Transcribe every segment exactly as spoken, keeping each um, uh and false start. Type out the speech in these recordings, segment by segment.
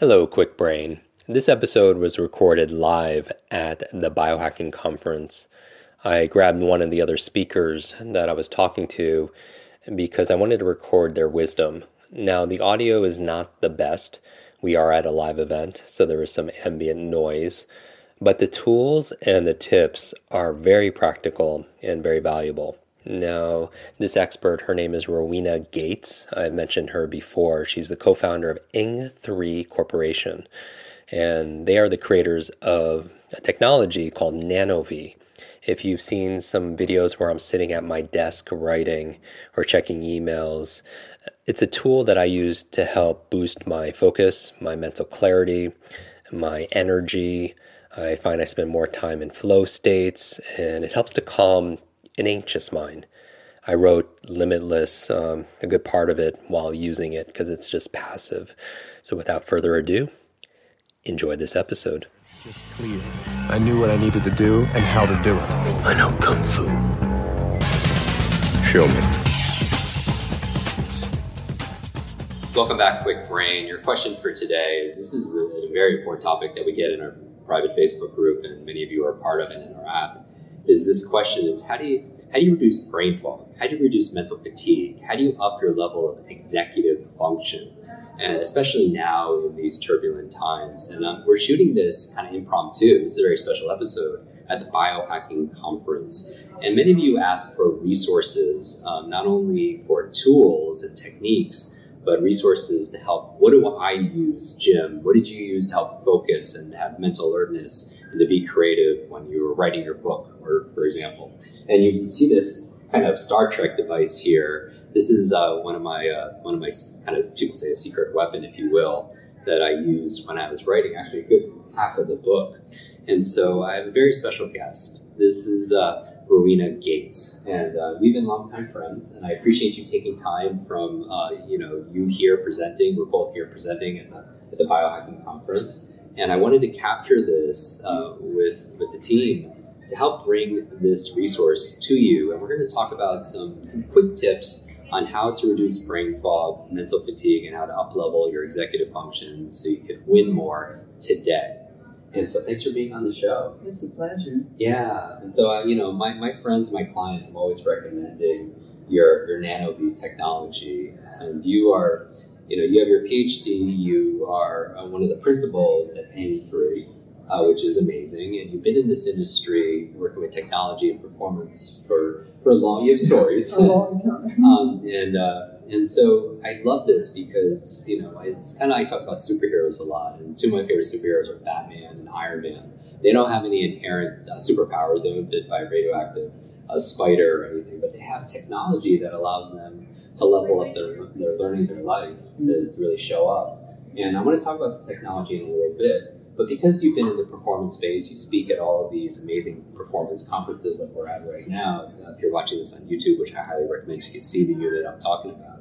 Hello, Kwik Brain. This episode was recorded live at the Biohacking Conference. I grabbed one of the other speakers that I was talking to because I wanted to record their wisdom. Now, the audio is not the best. We are at a live event, so there is some ambient noise, but the tools and the tips are very practical and very valuable. Now, this expert, her name is Rowena Gates. I've mentioned her before. She's the co-founder of Eng three Corporation, and they are the creators of a technology called NanoVi. If you've seen some videos where I'm sitting at my desk writing or checking emails, it's a tool that I use to help boost my focus, my mental clarity, my energy. I find I spend more time in flow states, and it helps to calm an anxious mind. I wrote Limitless, um, a good part of it, while using it because it's just passive. So without further ado, enjoy this episode. Just clear. I knew what I needed to do and how to do it. I know Kung Fu. Show me. Welcome back, Kwik Brain. Your question for today is, this is a very important topic that we get in our private Facebook group, and many of you are part of it in our app. Is this question is how do you how do you reduce brain fog? How do you reduce mental fatigue? How do you up your level of executive function? And especially now in these turbulent times. And um, we're shooting this kind of impromptu. This is a very special episode at the Biohacking Conference. And many of you asked for resources, um, not only for tools and techniques, but resources to help. What do I use, Jim? What did you use to help focus and have mental alertness and to be creative when you were writing your book, or for example? And you see this kind of Star Trek device here. This is uh, one of my uh, one of my kind of, people say, a secret weapon, if you will, that I used when I was writing actually a good half of the book. And so I have a very special guest. This is uh, Rowena Gates, and uh, we've been longtime friends, and I appreciate you taking time from, uh, you know, you here presenting. We're both here presenting at the, at the Biohacking Conference, and I wanted to capture this uh, with, with the team to help bring this resource to you, and we're going to talk about some, some quick tips on how to reduce brain fog, mental fatigue, and how to up-level your executive function so you can win more today. And so thanks for being on the show. It's a pleasure. Yeah. And so, uh, you know, my, my friends, my clients, I'm always recommending your, your NanoVi technology. And you are, you know, you have your P H D. You are uh, one of the principals at Eng three, uh, which is amazing. And you've been in this industry working with technology and performance for, for long. You have stories. A long time. um, and, uh, and so I love this because, you know, it's kind of, I talk about superheroes a lot, and two of my favorite superheroes are Batman and Iron Man. They don't have any inherent uh, superpowers. They haven't been bit by a radioactive uh, spider or anything, but they have technology that allows them to level up their, their learning, their life, to really show up. And I want to talk about this technology in a little bit, but because you've been in the performance space, you speak at all of these amazing performance conferences that we're at right now. Uh, if you're watching this on YouTube, which I highly recommend, you can see the unit I'm talking about.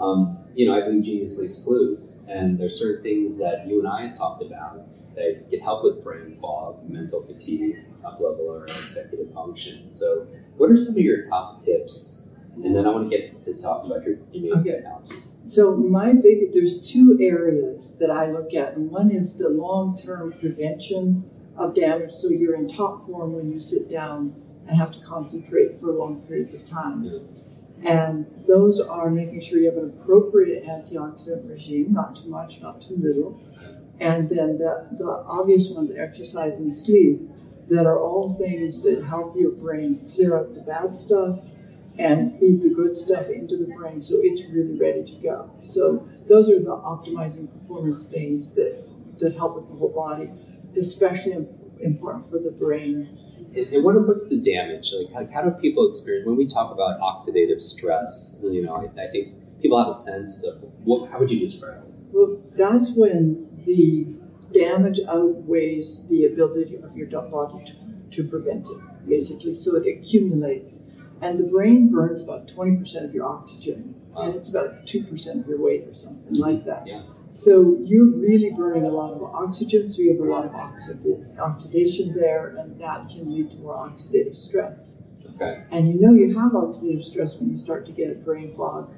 Um, you know, I believe genius leaves clues, and there's certain things that you and I have talked about that can help with brain fog, mental fatigue, up-level our executive function. So what are some of your top tips? And then I want to get to talk about your amazing okay. technology. So my big, there's two areas that I look at, and one is the long-term prevention of damage, so you're in top form when you sit down and have to concentrate for long periods of time. Yeah. And those are making sure you have an appropriate antioxidant regime, not too much, not too little. And then the, the obvious ones, exercise and sleep, that are all things that help your brain clear up the bad stuff and feed the good stuff into the brain so it's really ready to go. So those are the optimizing performance things that, that help with the whole body, especially important for the brain. And what what's the damage? Like, like, how do people experience when we talk about oxidative stress? You know, I, I think people have a sense of what, how would you describe it? Well, that's when the damage outweighs the ability of your body to, to prevent it, basically. So it accumulates, and the brain burns about twenty percent of your oxygen, wow. and it's about two percent of your weight or something mm-hmm. like that. Yeah. So you're really burning a lot of oxygen, so you have a lot of oxid- oxidation there, and that can lead to more oxidative stress. Okay. And you know you have oxidative stress when you start to get a brain fog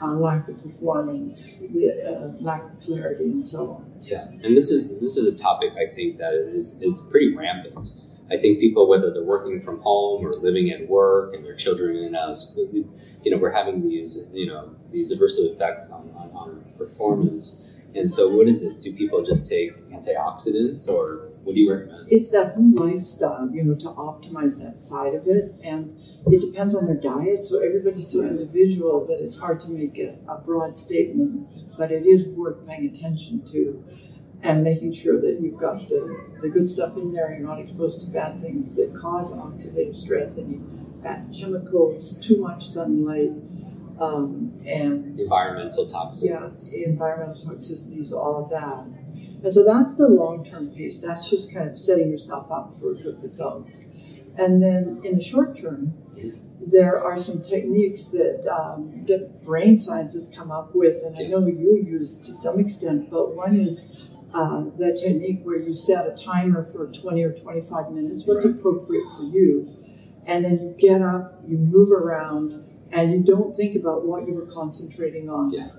uh, lack of performance, uh, lack of clarity, and so on. Yeah, and this is this is a topic I think that is it's pretty rampant. I think people, whether they're working from home or living at work, and their children in and out, you know, we're having these, you know, these adversive effects on, on, on performance. And so, what is it? Do people just take antioxidants, or what do you recommend? It's that whole lifestyle, you know, to optimize that side of it, and it depends on their diet. So everybody's so individual that it's hard to make a, a broad statement, but it is worth paying attention to. And making sure that you've got the, the good stuff in there, you're not exposed to bad things that cause oxidative stress, any bad chemicals, too much sunlight, um, and environmental toxicities. Yeah, environmental toxicities, all of that. And so that's the long-term piece. That's just kind of setting yourself up for a good result. And then in the short term, there are some techniques that um, the brain science has come up with, and I know you use to some extent, but one is Uh, the technique where you set a timer for twenty or twenty-five minutes, what's right. appropriate for you, and then you get up, you move around, and you don't think about what you were concentrating on. Yeah.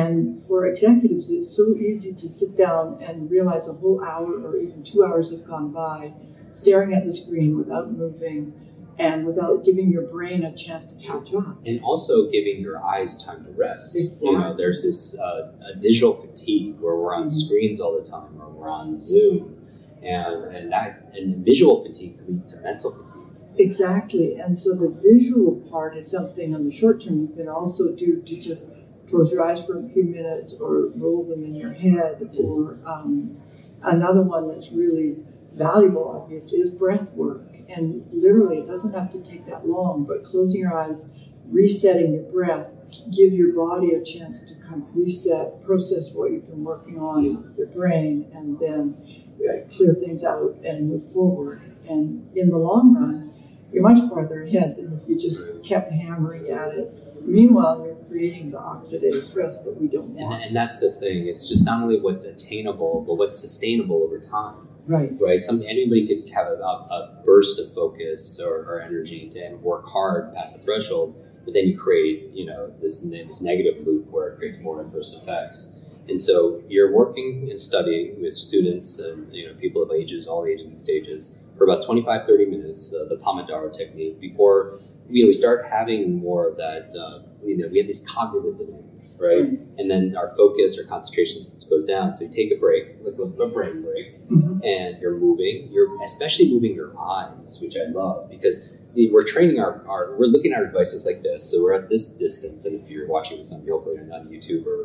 And for executives, it's so easy to sit down and realize a whole hour or even two hours have gone by staring at the screen without moving and without giving your brain a chance to catch up. And also giving your eyes time to rest. Exactly. You know, there's this uh, a digital fatigue where we're on mm-hmm. screens all the time, or we're on Zoom, and and that and visual fatigue can lead to mental fatigue. Exactly, and so the visual part is something on the short term you can also do to just close your eyes for a few minutes or roll them in your head, or um, another one that's really valuable, obviously, is breath work. And literally, it doesn't have to take that long, but closing your eyes, resetting your breath, give your body a chance to kind of reset, process what you've been working on yeah. with your brain, and then uh, clear things out and move forward. And in the long run, you're much farther ahead than if you just kept hammering at it. Meanwhile, you're creating the oxidative stress that we don't want. And, and that's the thing. It's just not only what's attainable, but what's sustainable over time. Right. Right. Some anybody could have a, a burst of focus or, or energy to work hard past the threshold, but then you create, you know, this this negative loop where it creates more adverse effects. And so you're working and studying with students and, you know, people of ages, all ages and stages, for about twenty-five, thirty minutes, uh, the Pomodoro technique, before you know, we start having more of that, uh, you know, we have these cognitive demands, right? Mm-hmm. And then our focus or concentration goes down. So you take a break, like a, a brain break, mm-hmm. and you're moving, you're especially moving your eyes, which I love, because we're training our, our, we're looking at our devices like this. So we're at this distance. And if you're watching this on, hopefully on YouTube or,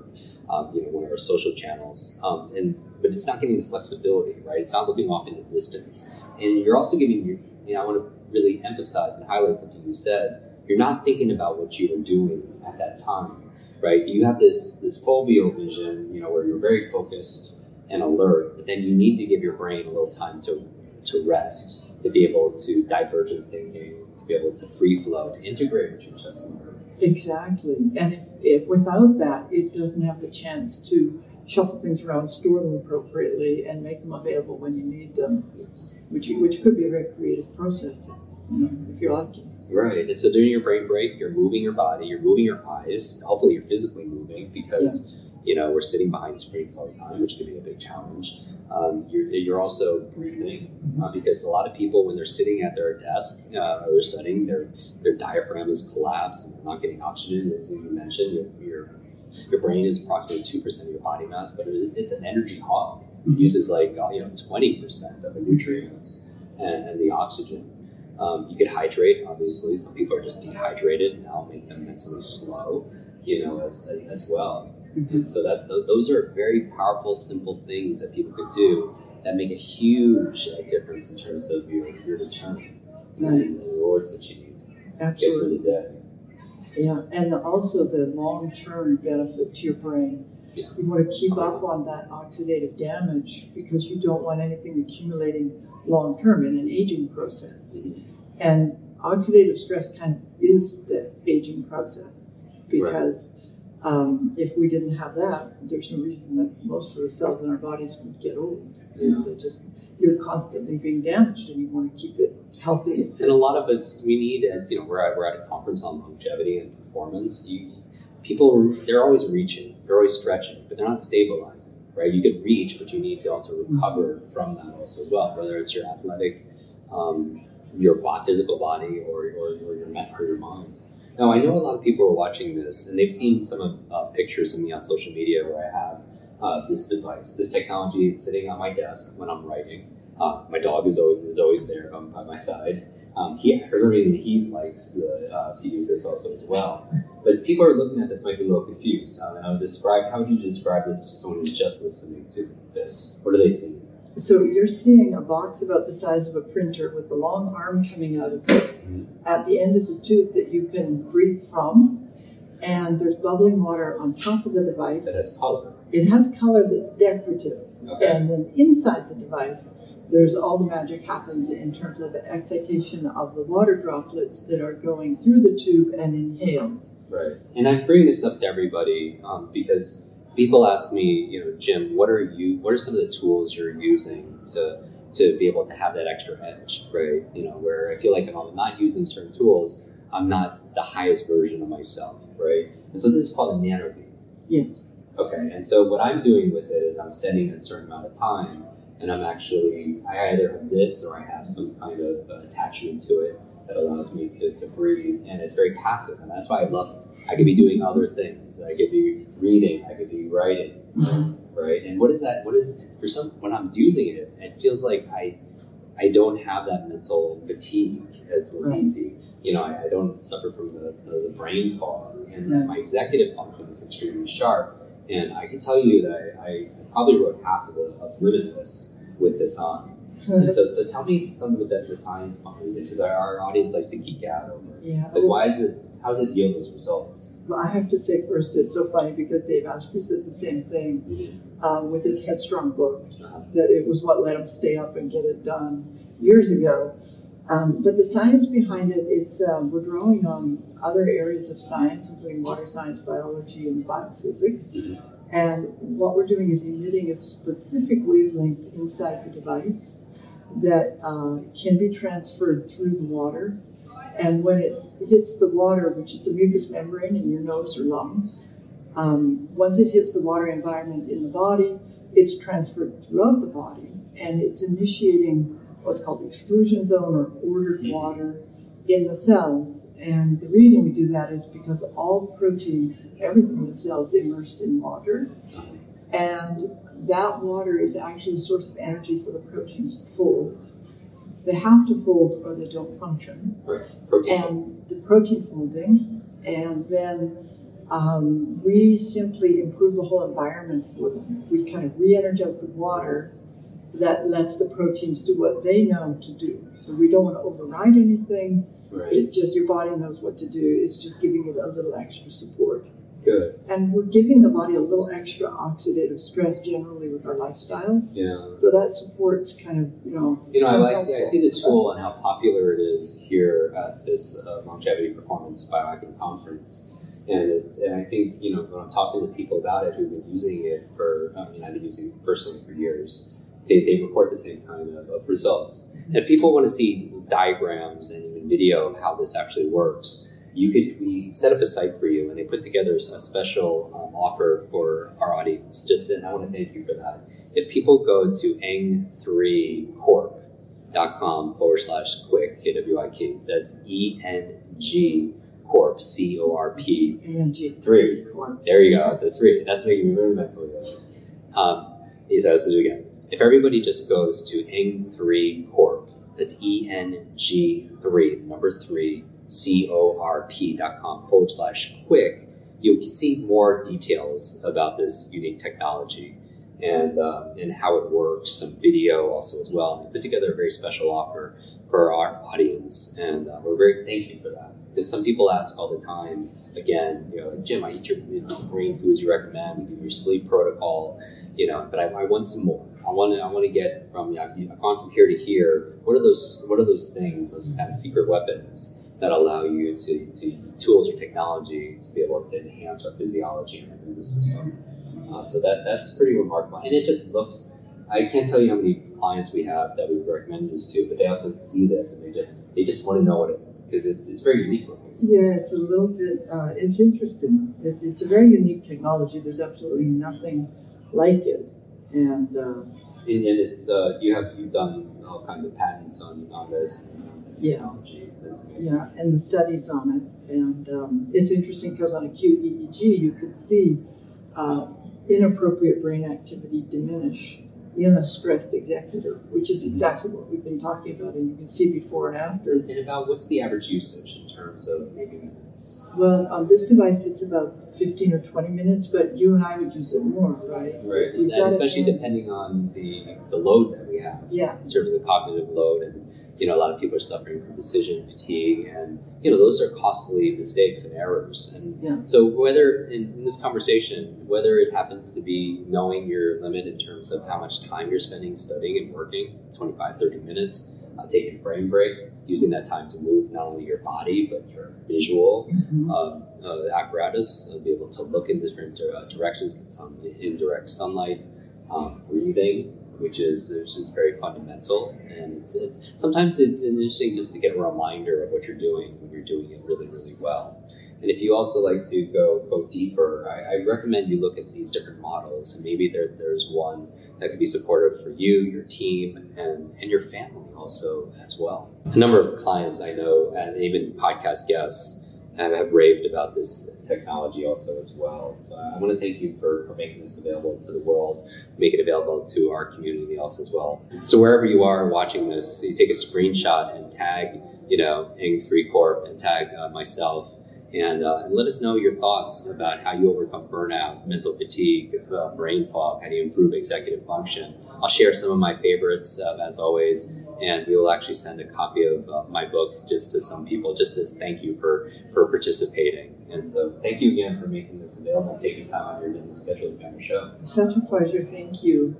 um, you know, one of our social channels, um, and, but it's not getting the flexibility, right? It's not looking off in the distance. And you're also giving your, you know, I want to really emphasize and highlight something you said. You're not thinking about what you were doing at that time, right? You have this this foveal vision, you know, where you're very focused and alert, but then you need to give your brain a little time to to rest, to be able to divergent thinking, to be able to free flow, to integrate what you just learned. Exactly, and if, if without that, it doesn't have the chance to shuffle things around, store them appropriately, and make them available when you need them, yes. which which could be a very creative process, you know, if you're lucky. Right, and so during your brain break, you're moving your body, you're moving your eyes, hopefully you're physically moving, because yeah. you know, we're sitting behind screens all the time, which can be a big challenge. Um, you're, you're also breathing, mm-hmm. uh, because a lot of people, when they're sitting at their desk uh, or they're studying, their their diaphragm is collapsed and they're not getting oxygen. As you mentioned, your your, your brain is approximately two percent of your body mass, but it, it's an energy hog. Mm-hmm. It uses like uh, you know twenty percent of the nutrients and, and the oxygen. Um, you could hydrate, obviously. Some people are just dehydrated, and that'll make them mentally slow, you know, as as, as well. Mm-hmm. And so that th- those are very powerful, simple things that people could do that make a huge uh, difference in terms of your your return right. and the rewards that you need Absolutely. To get through the day. Yeah, and also the long-term benefit to your brain. Yeah. You want to keep oh, up yeah. on that oxidative damage, because you don't want anything accumulating long-term in an aging process. Mm-hmm. And oxidative stress kind of is the aging process, because right. um, if we didn't have that, there's no reason that most of the cells in our bodies would get old. Yeah. You know, they just, you're constantly being damaged, and you want to keep it healthy. And, and a lot of us, we need, a, you know, we're at, we're at a conference on longevity and performance. You, people, they're always reaching, they're always stretching, but they're not stabilizing, right? You could reach, but you need to also recover from that also as well, whether it's your athletic, um, your physical body or, or, or, your, or your mind. Now, I know a lot of people are watching this, and they've seen some of uh, pictures of me on social media where I have uh, this device, this technology. It's sitting on my desk when I'm writing. Uh, my dog is always is always there um, by my side. Um, he, for some reason, he likes the, uh, to use this also as well. But people are looking at this might be a little confused. Um, and I would describe, how would you describe this to someone who's just listening to this? What are they seeing? So you're seeing a box about the size of a printer with a long arm coming out of it. At the end is a tube that you can breathe from, and there's bubbling water on top of the device. That has color. It has color that's decorative. Okay. And then inside the device, there's all the magic happens in terms of the excitation of the water droplets that are going through the tube and inhaled. Right. And I bring this up to everybody um, because people ask me, you know, Jim, what are you? What are some of the tools you're using to to be able to have that extra edge, right? You know, where I feel like if I'm not using certain tools, I'm not the highest version of myself, right? And so this is called a NanoVi. Yes. Okay. And so what I'm doing with it is I'm setting a certain amount of time, and I'm actually, I either have this or I have some kind of uh, attachment to it that allows me to, to breathe, and it's very passive, and that's why I love it. I could be doing other things. I could be reading. I could be writing, right? And what is that? What is for some? When I'm using it, it feels like I, I don't have that mental fatigue as right. easy. You know, I, I don't suffer from the, the brain fog, and right. my executive function is extremely sharp. And I can tell you that I, I probably wrote half of the of Limitless with this on. And so, so tell me some of the, the science behind it, because our, our audience likes to geek out over. Yeah. Like, why is it? How does it yield those results? Well, I have to say first, it's so funny because Dave Asprey said the same thing mm-hmm. uh, with his Headstrong book, uh-huh. that it was what let him stay up and get it done years ago. Um, but the science behind it, it's um, we're drawing on other areas of science, including water science, biology, and biophysics. Mm-hmm. And what we're doing is emitting a specific wavelength inside the device that uh, can be transferred through the water. And when it hits the water, which is the mucous membrane in your nose or lungs, um, once it hits the water environment in the body, it's transferred throughout the body, and it's initiating what's called the exclusion zone or ordered water in the cells. And the reason we do that is because all proteins, everything in the cells, immersed in water, and that water is actually a source of energy for the proteins to fold. They have to fold or they don't function. Right. And the protein folding, and then um, we simply improve the whole environment for them. We kind of re-energize the water that lets the proteins do what they know to do. So we don't want to override anything. Right. It just, your body knows what to do. It's just giving it a little extra support. Good. And we're giving the body a little extra oxidative stress generally with our lifestyles. Yeah. So that supports kind of, you know. You know, I, I, see, I see the tool and how popular it is here at this uh, Longevity Performance Biohacking Conference. And it's, and I think, you know, when I'm talking to people about it who've been using it for, I mean, I've been using it personally for years, they, they report the same kind of, of results. Mm-hmm. And people want to see diagrams and even video of how this actually works. You could we set up a site for you, and they put together a special um, offer for our audience. Just, and I want to thank you for that. If people go to eng three corp dot com forward slash Kwik, K W I K, that's E N G Corp, C O R P. E N G. Three. There you go, the three. That's making me really mentally ill. Um, so let's do it again. If everybody just goes to eng three corp, that's E N G three, the number three, C O R P dot com forward slash Kwik, you'll see more details about this unique technology and um, and how it works, some video also as well. We put together a very special offer for our audience, and uh, we're very thankful for that. Because some people ask all the time, again, you know, like, Jim, I eat your you know, green foods you recommend, we do your sleep protocol, you know, but I, I want some more. I want to. I want to get from. You know, I've gone from here to here. What are those? What are those things? Those kind of secret weapons that allow you to, to tools or technology to be able to enhance our physiology and our nervous system. Uh, so that that's pretty remarkable. And it just looks, I can't tell you how many clients we have that we recommend this to, but they also see this and they just they just want to know what it is. It's, it's very unique looking. Yeah, it's a little bit, uh, it's interesting. It, it's a very unique technology. There's absolutely nothing like it. And uh, and, and it's, uh, you have, you've done all kinds of patents on, on this technology. Yeah. So yeah, and the studies on it. And um, it's interesting because on a Q E E G, you could see uh, inappropriate brain activity diminish in a stressed executive, which is exactly what we've been talking about, and you can see before and after. And, and about what's the average usage in terms of maybe minutes? Well, on this device, it's about fifteen or twenty minutes, but you and I would use it more, right? Right, and especially it, depending on the, the load that we have. Yeah. In terms of the cognitive load, and you know, a lot of people are suffering from decision fatigue, and you know, those are costly mistakes and errors. And yeah. So whether in, in this conversation, whether it happens to be knowing your limit in terms of how much time you're spending studying and working, twenty-five, thirty minutes, uh, taking a brain break, using that time to move not only your body, but your visual mm-hmm. um, uh, apparatus, uh, be able to look in different uh, directions, get some indirect sunlight, um, breathing, which is, which is very fundamental, and it's it's sometimes it's interesting just to get a reminder of what you're doing when you're doing it really, really well. And if you also like to go go deeper, I, I recommend you look at these different models, and maybe there there's one that could be supportive for you, your team, and, and your family also as well. A number of clients I know, and even podcast guests, have, have raved about this technology also as well. So I want to thank you for, for making this available to the world, make it available to our community also as well. So wherever you are watching this, you take a screenshot and tag, you know, Eng three Corp and tag uh, myself, and uh, and let us know your thoughts about how you overcome burnout, mental fatigue, uh, brain fog, how do you improve executive function. I'll share some of my favorites uh, as always, and we will actually send a copy of uh, my book just to some people, just as thank you for, for participating. And so thank you again for making this available and taking time out of your busy schedule to be on the show. Such a pleasure. Thank you.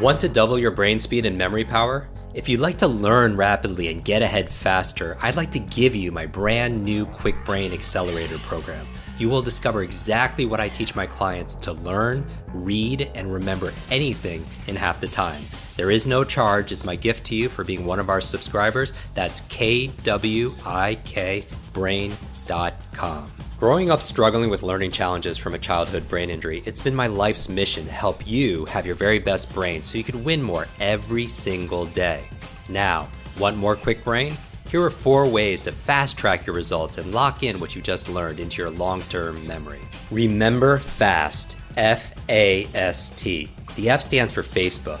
Want to double your brain speed and memory power? If you'd like to learn rapidly and get ahead faster, I'd like to give you my brand new Kwik Brain Accelerator program. You will discover exactly what I teach my clients to learn, read, and remember anything in half the time. There is no charge. It's my gift to you for being one of our subscribers. That's K W I K brain dot com. Growing up struggling with learning challenges from a childhood brain injury, it's been my life's mission to help you have your very best brain so you can win more every single day. Now, want more Kwik Brain? Here are four ways to fast-track your results and lock in what you just learned into your long-term memory. Remember FAST, F A S T. The F stands for Facebook.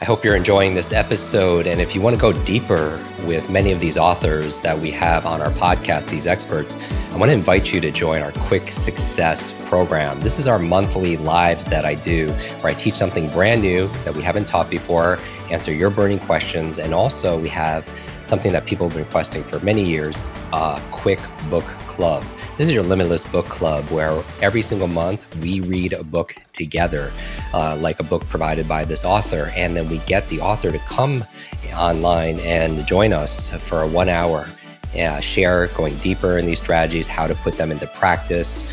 I hope you're enjoying this episode. And if you want to go deeper with many of these authors that we have on our podcast, these experts, I want to invite you to join our Kwik Success Program. This is our monthly lives that I do, where I teach something brand new that we haven't taught before, answer your burning questions. And also we have something that people have been requesting for many years, uh, Kwik Book Club. This is your Limitless Book Club, where every single month we read a book together, uh, like a book provided by this author. And then we get the author to come online and join us for one hour, uh, share going deeper in these strategies, how to put them into practice,